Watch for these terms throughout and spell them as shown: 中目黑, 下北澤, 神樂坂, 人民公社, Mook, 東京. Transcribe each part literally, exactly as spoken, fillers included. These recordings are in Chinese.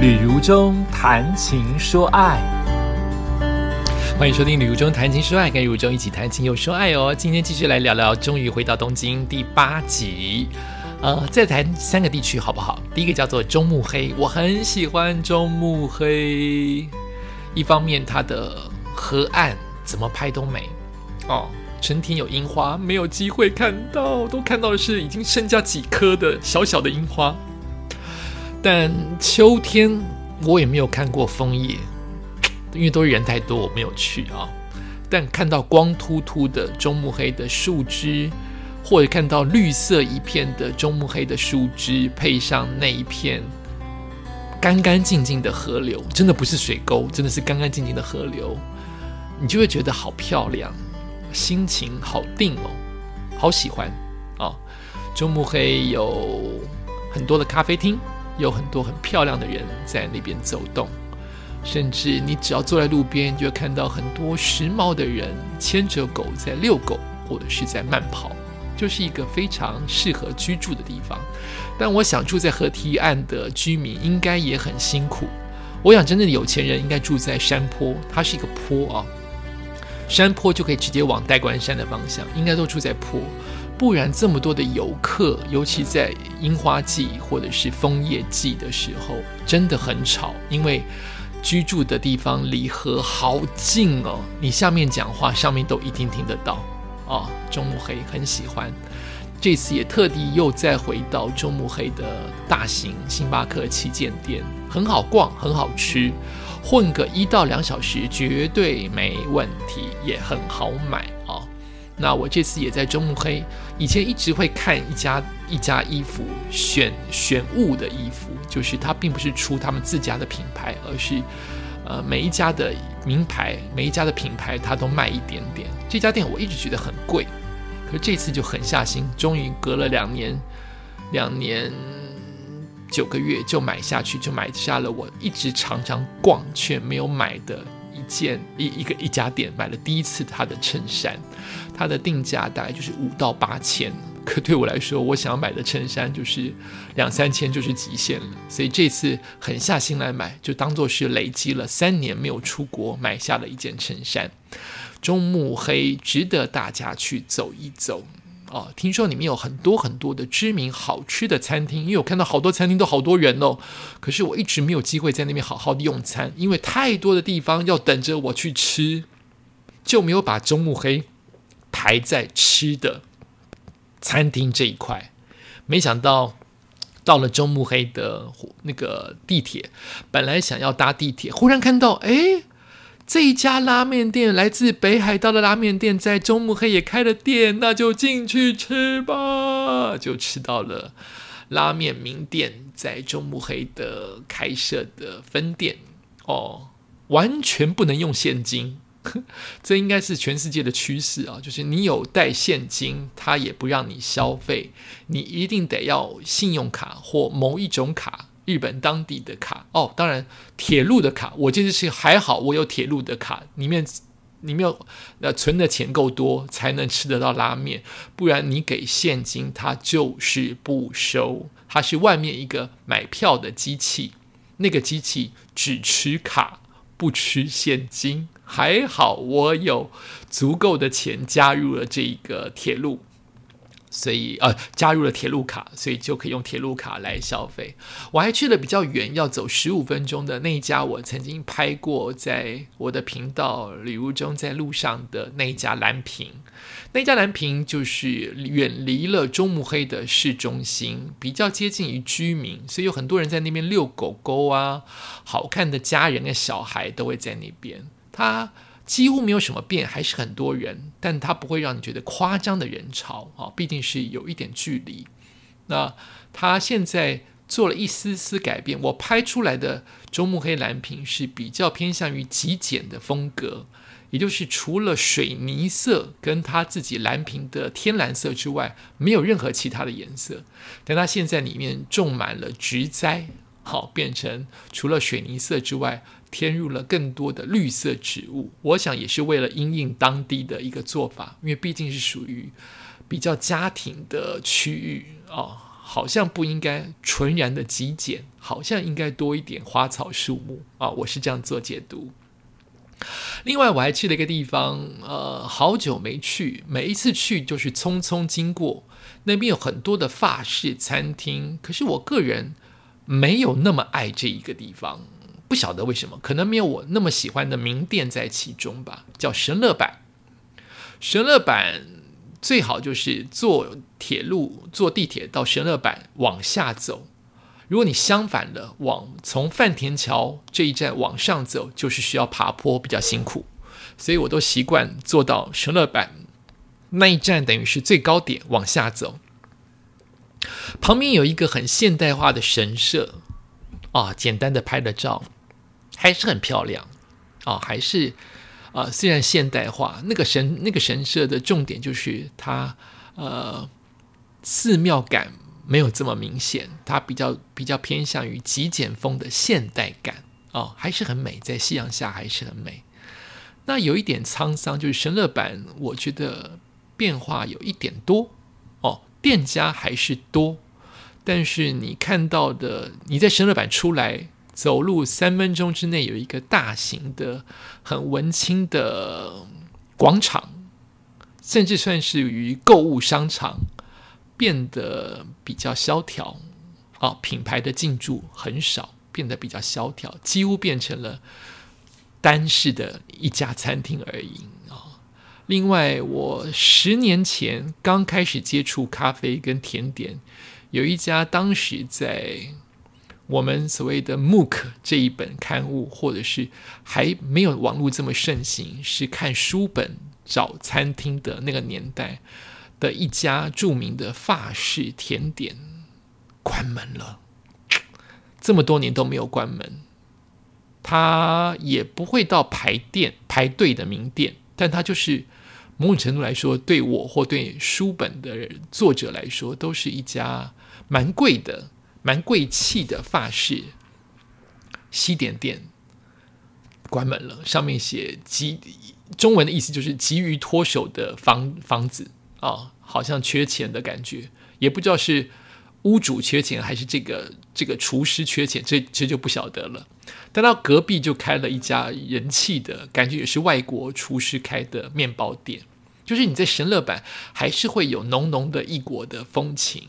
旅如中谈情说爱，欢迎收听旅如中谈情说爱，跟如中一起谈情又说爱哦。今天继续来聊聊终于回到东京第八集，呃，再谈三个地区好不好？第一个叫做中目黑，我很喜欢中目黑，一方面它的河岸怎么拍都美哦，春天有樱花，没有机会看到，都看到的是已经剩下几颗的小小的樱花。但秋天我也没有看过枫叶，因为都人太多，我没有去啊。但看到光秃秃的中目黑的树枝，或者看到绿色一片的中目黑的树枝，配上那一片干干净净的河流，真的不是水沟，真的是干干净净的河流，你就会觉得好漂亮，心情好定哦，好喜欢啊！中目黑有很多的咖啡厅。有很多很漂亮的人在那边走动，甚至你只要坐在路边，就会看到很多时髦的人牵着狗在遛狗，或者是在慢跑，就是一个非常适合居住的地方。但我想住在河堤岸的居民应该也很辛苦，我想真正的有钱人应该住在山坡，它是一个坡啊，山坡就可以直接往代官山的方向，应该都住在坡。不然这么多的游客，尤其在樱花季或者是枫叶季的时候，真的很吵，因为居住的地方离河好近哦，你下面讲话上面都一定听得到啊、哦。中目黑很喜欢，这次也特地又再回到中目黑的大型星巴克旗舰店，很好逛，很好吃，混个一到两小时绝对没问题，也很好买啊、哦。那我这次也在中目黑，以前一直会看一家一家衣服选选物的衣服，就是它并不是出他们自家的品牌，而是呃每一家的名牌，每一家的品牌它都卖一点点。这家店我一直觉得很贵，可是这次就狠下心，终于隔了两年两年九个月就买下去，就买下了我一直常常逛却没有买的。一件 一, 一个一家店买了第一次他的衬衫，他的定价大概就是五到八千，可对我来说，我想买的衬衫就是两三千就是极限了，所以这次狠下心来买，就当作是累积了三年没有出国，买下了一件衬衫。中目黑值得大家去走一走。哦，听说里面有很多很多的知名好吃的餐厅，因为我看到好多餐厅都好多人哦，可是我一直没有机会在那边好好的用餐，因为太多的地方要等着我去吃，就没有把中目黑排在吃的餐厅这一块。没想到到了中目黑的那个地铁，本来想要搭地铁，忽然看到哎。这一家拉面店，来自北海道的拉面店，在中目黑也开了店，那就进去吃吧，就吃到了拉面名店在中目黑的开设的分店哦，完全不能用现金，这应该是全世界的趋势啊，就是你有带现金，他也不让你消费，你一定得要信用卡或某一种卡。日本当地的卡哦，当然铁路的卡，我这次是还好，我有铁路的卡，里面里面、呃、存的钱够多，才能吃得到拉面，不然你给现金，它就是不收，它是外面一个买票的机器，那个机器只吃卡，不吃现金。还好我有足够的钱加入了这个铁路。所以呃，加入了铁路卡，所以就可以用铁路卡来消费。我还去了比较远，要走十五分钟的那一家，我曾经拍过，在我的频道旅如中在路上的那一家蓝屏。那一家蓝屏就是远离了中目黑的市中心，比较接近于居民，所以有很多人在那边遛狗狗啊，好看的家人跟小孩都会在那边。他几乎没有什么变，还是很多人，但它不会让你觉得夸张的人潮啊，毕竟是有一点距离。那它现在做了一丝丝改变，我拍出来的中目黑蓝屏是比较偏向于极简的风格，也就是除了水泥色跟它自己蓝屏的天蓝色之外，没有任何其他的颜色。但它现在里面种满了植栽，好变成除了水泥色之外。添入了更多的绿色植物，我想也是为了因应当地的一个做法，因为毕竟是属于比较家庭的区域、哦、好像不应该纯然的极简，好像应该多一点花草树木啊，我是这样做解读。另外我还去了一个地方，呃，好久没去，每一次去就是匆匆经过，那边有很多的法式餐厅，可是我个人没有那么爱这一个地方，不晓得为什么，可能没有我那么喜欢的名店在其中吧，叫神乐坂。神乐坂最好就是坐铁路坐地铁到神乐坂往下走，如果你相反了，往从饭田桥这一站往上走，就是需要爬坡，比较辛苦，所以我都习惯坐到神乐坂那一站，等于是最高点往下走。旁边有一个很现代化的神社啊，简单的拍了照，还是很漂亮啊，还是啊，虽然现代化，那个神那个神社的重点就是它呃寺庙感没有这么明显，它比较比较偏向于极简风的现代感、哦、还是很美，在夕阳下还是很美。那有一点沧桑，就是神乐坂我觉得变化有一点多、哦、店家还是多，但是你看到的，你在神乐坂出来走路三分钟之内有一个大型的很文青的广场，甚至算是于购物商场，变得比较萧条、啊、品牌的进驻很少，变得比较萧条，几乎变成了单式的一家餐厅而已、啊、另外我十年前刚开始接触咖啡跟甜点，有一家当时在我们所谓的 Mook 这一本刊物，或者是还没有网络这么盛行，是看书本找餐厅的那个年代的一家著名的法式甜点关门了，这么多年都没有关门，它也不会到排店排队的名店，但它就是某种程度来说，对我或对书本的作者来说，都是一家蛮贵的蛮贵气的法式西点店，关门了，上面写中文的意思就是急于脱手的 房, 房子哦、好像缺钱的感觉，也不知道是屋主缺钱还是这个这个厨师缺钱， 这, 这就不晓得了。但到隔壁就开了一家人气的，感觉也是外国厨师开的面包店，就是你在神乐坂还是会有浓浓的异国的风情，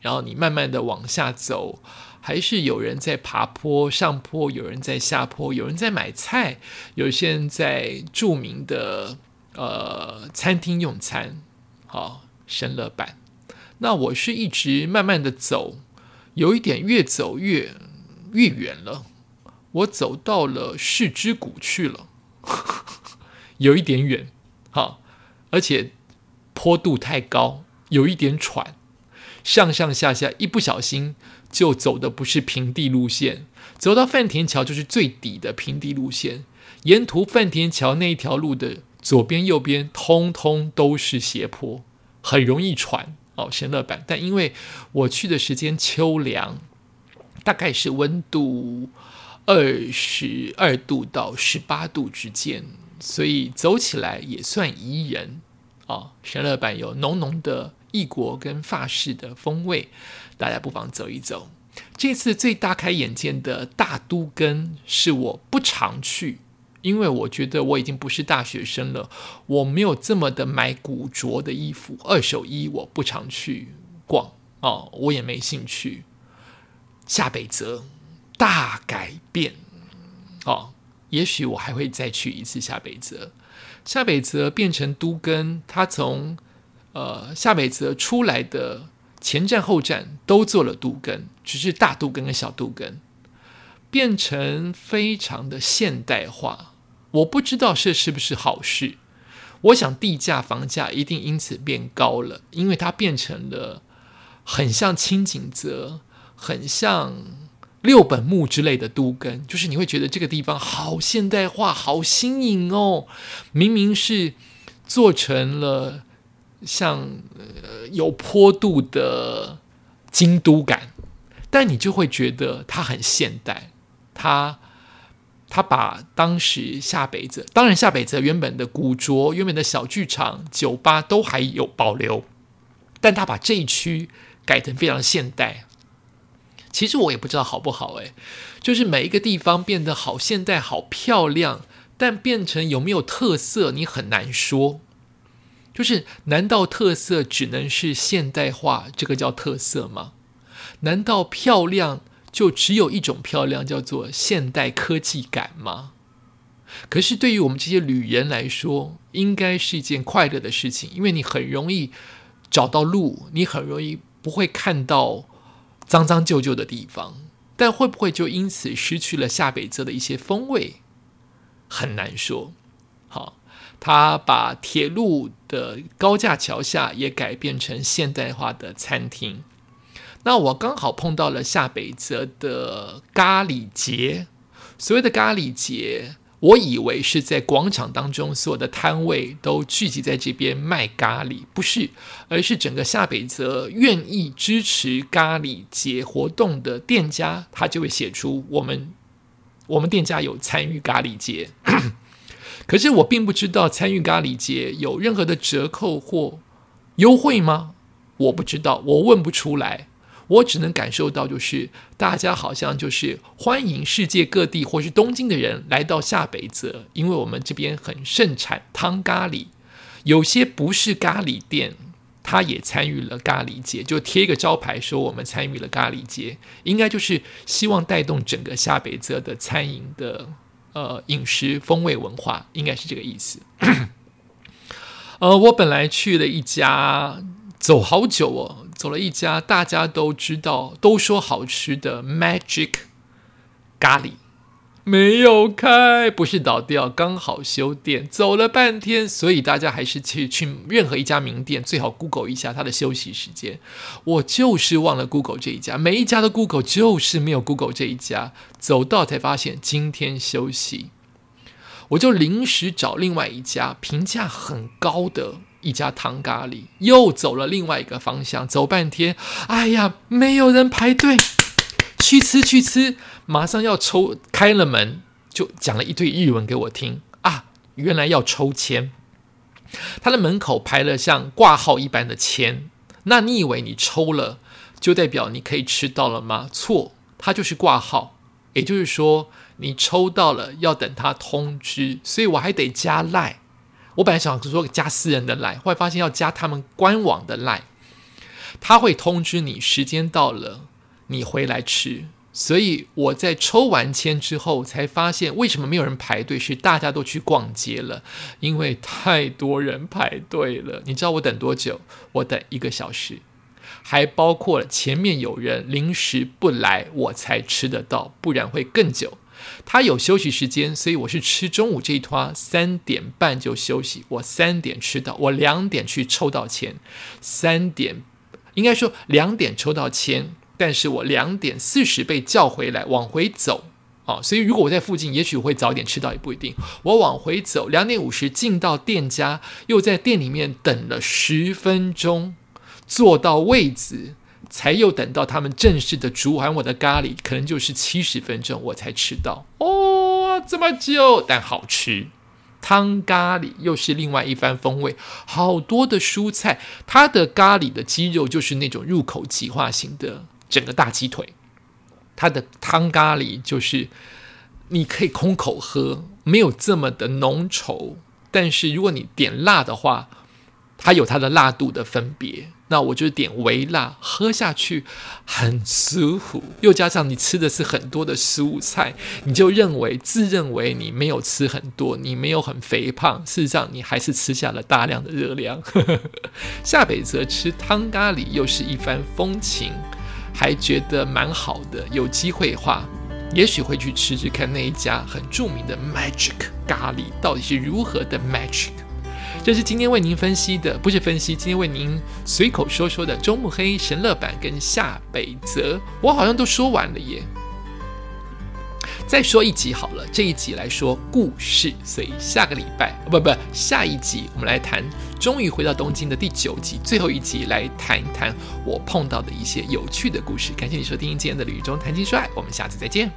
然后你慢慢的往下走，还是有人在爬坡上坡，有人在下坡，有人在买菜，有些人在著名的、呃、餐厅用餐。好，神乐坂，那我是一直慢慢的走，有一点越走越越远了，我走到了市之谷去了有一点远，好，而且坡度太高，有一点喘，上上下下一不小心就走的不是平地路线，走到饭田桥就是最底的平地路线，沿途饭田桥那一条路的左边右边通通都是斜坡，很容易喘、哦、神乐坂。但因为我去的时间秋凉，大概是温度二十二度到十八度之间，所以走起来也算宜人、哦、神乐坂有浓浓的异国跟法式的风味，大家不妨走一走。这次最大开眼界的大都根是我不常去，因为我觉得我已经不是大学生了，我没有这么的买古着的衣服，二手衣我不常去逛、哦、我也没兴趣。下北泽大改变、哦、也许我还会再去一次下北泽。下北泽变成都更，它从、呃、下北泽出来的前站后站都做了都更，只是大都更跟小都更变成非常的现代化，我不知道这是不是好事。我想地价房价一定因此变高了，因为它变成了很像清景泽，很像六本木之类的都更，就是你会觉得这个地方好现代化，好新颖哦，明明是做成了像、呃、有坡度的京都感，但你就会觉得它很现代。他他把当时下北泽，当然下北泽原本的古着、原本的小剧场、酒吧都还有保留，但他把这一区改成非常现代。其实我也不知道好不好，欸，就是每一个地方变得好现代好漂亮，但变成有没有特色你很难说。就是难道特色只能是现代化，这个叫特色吗？难道漂亮就只有一种漂亮，叫做现代科技感吗？可是对于我们这些旅人来说，应该是一件快乐的事情，因为你很容易找到路，你很容易不会看到脏脏旧旧的地方。但会不会就因此失去了下北泽的一些风味，很难说。好，他把铁路的高架桥下也改变成现代化的餐厅。那我刚好碰到了下北泽的咖喱节。所谓的咖喱节，我以为是在广场当中所有的摊位都聚集在这边卖咖喱，不是，而是整个下北泽愿意支持咖喱节活动的店家，他就会写出我们我们店家有参与咖喱节。可是我并不知道参与咖喱节有任何的折扣或优惠吗？我不知道，我问不出来。我只能感受到，就是大家好像就是欢迎世界各地或是东京的人来到下北泽，因为我们这边很盛产汤咖喱，有些不是咖喱店他也参与了咖喱节，就贴一个招牌说我们参与了咖喱节，应该就是希望带动整个下北泽的餐饮的、呃、饮食风味文化，应该是这个意思。、呃、我本来去了一家，走好久哦，走了一家大家都知道都说好吃的 Magic 咖喱，没有开，不是倒掉，刚好修店，走了半天，所以大家还是 去, 去任何一家名店最好 Google 一下它的休息时间。我就是忘了 Google 这一家，每一家都 Google， 就是没有 Google 这一家，走到才发现今天休息，我就临时找另外一家评价很高的一家汤咖喱，又走了另外一个方向，走半天，哎呀，没有人排队，去吃去吃，马上要抽，开了门就讲了一堆日文给我听啊，原来要抽签，他的门口排了像挂号一般的签，那你以为你抽了就代表你可以吃到了吗？错，他就是挂号，也就是说你抽到了要等他通知，所以我还得加 LINE。我本来想说加私人的 LINE， 后来发现要加他们官网的 LINE， 他会通知你时间到了你回来吃。所以我在抽完签之后才发现为什么没有人排队，是大家都去逛街了，因为太多人排队了。你知道我等多久？我等一个小时，还包括了前面有人临时不来我才吃得到，不然会更久。他有休息时间，所以我是吃中午这一摊，三点半就休息，我三点吃到，我两点去抽到签，三点应该说两点抽到签，但是我两点四十被叫回来往回走、哦、所以如果我在附近也许会早点吃到也不一定，我往回走两点五十进到店家，又在店里面等了十分钟，坐到位子才又等到他们正式的煮完我的咖喱，可能就是七十分钟我才吃到哦，这么久，但好吃。汤咖喱又是另外一番风味，好多的蔬菜，它的咖喱的鸡肉就是那种入口即化型的整个大鸡腿，它的汤咖喱就是你可以空口喝，没有这么的浓稠，但是如果你点辣的话，它有它的辣度的分别，那我就点微辣，喝下去很舒服，又加上你吃的是很多的蔬菜，你就认为自认为你没有吃很多，你没有很肥胖，事实上你还是吃下了大量的热量。下北泽吃汤咖喱又是一番风情，还觉得蛮好的，有机会的话也许会去吃吃看那一家很著名的 Magic 咖喱到底是如何的 Magic。这是今天为您分析的，不是分析，今天为您随口说说的周慕黑神乐版跟下北泽，我好像都说完了耶。再说一集好了，这一集来说故事，所以下个礼拜不不下一集我们来谈终于回到东京的第九集最后一集，来谈一谈我碰到的一些有趣的故事。感谢你收听今天的旅中谈情说爱，我们下次再见。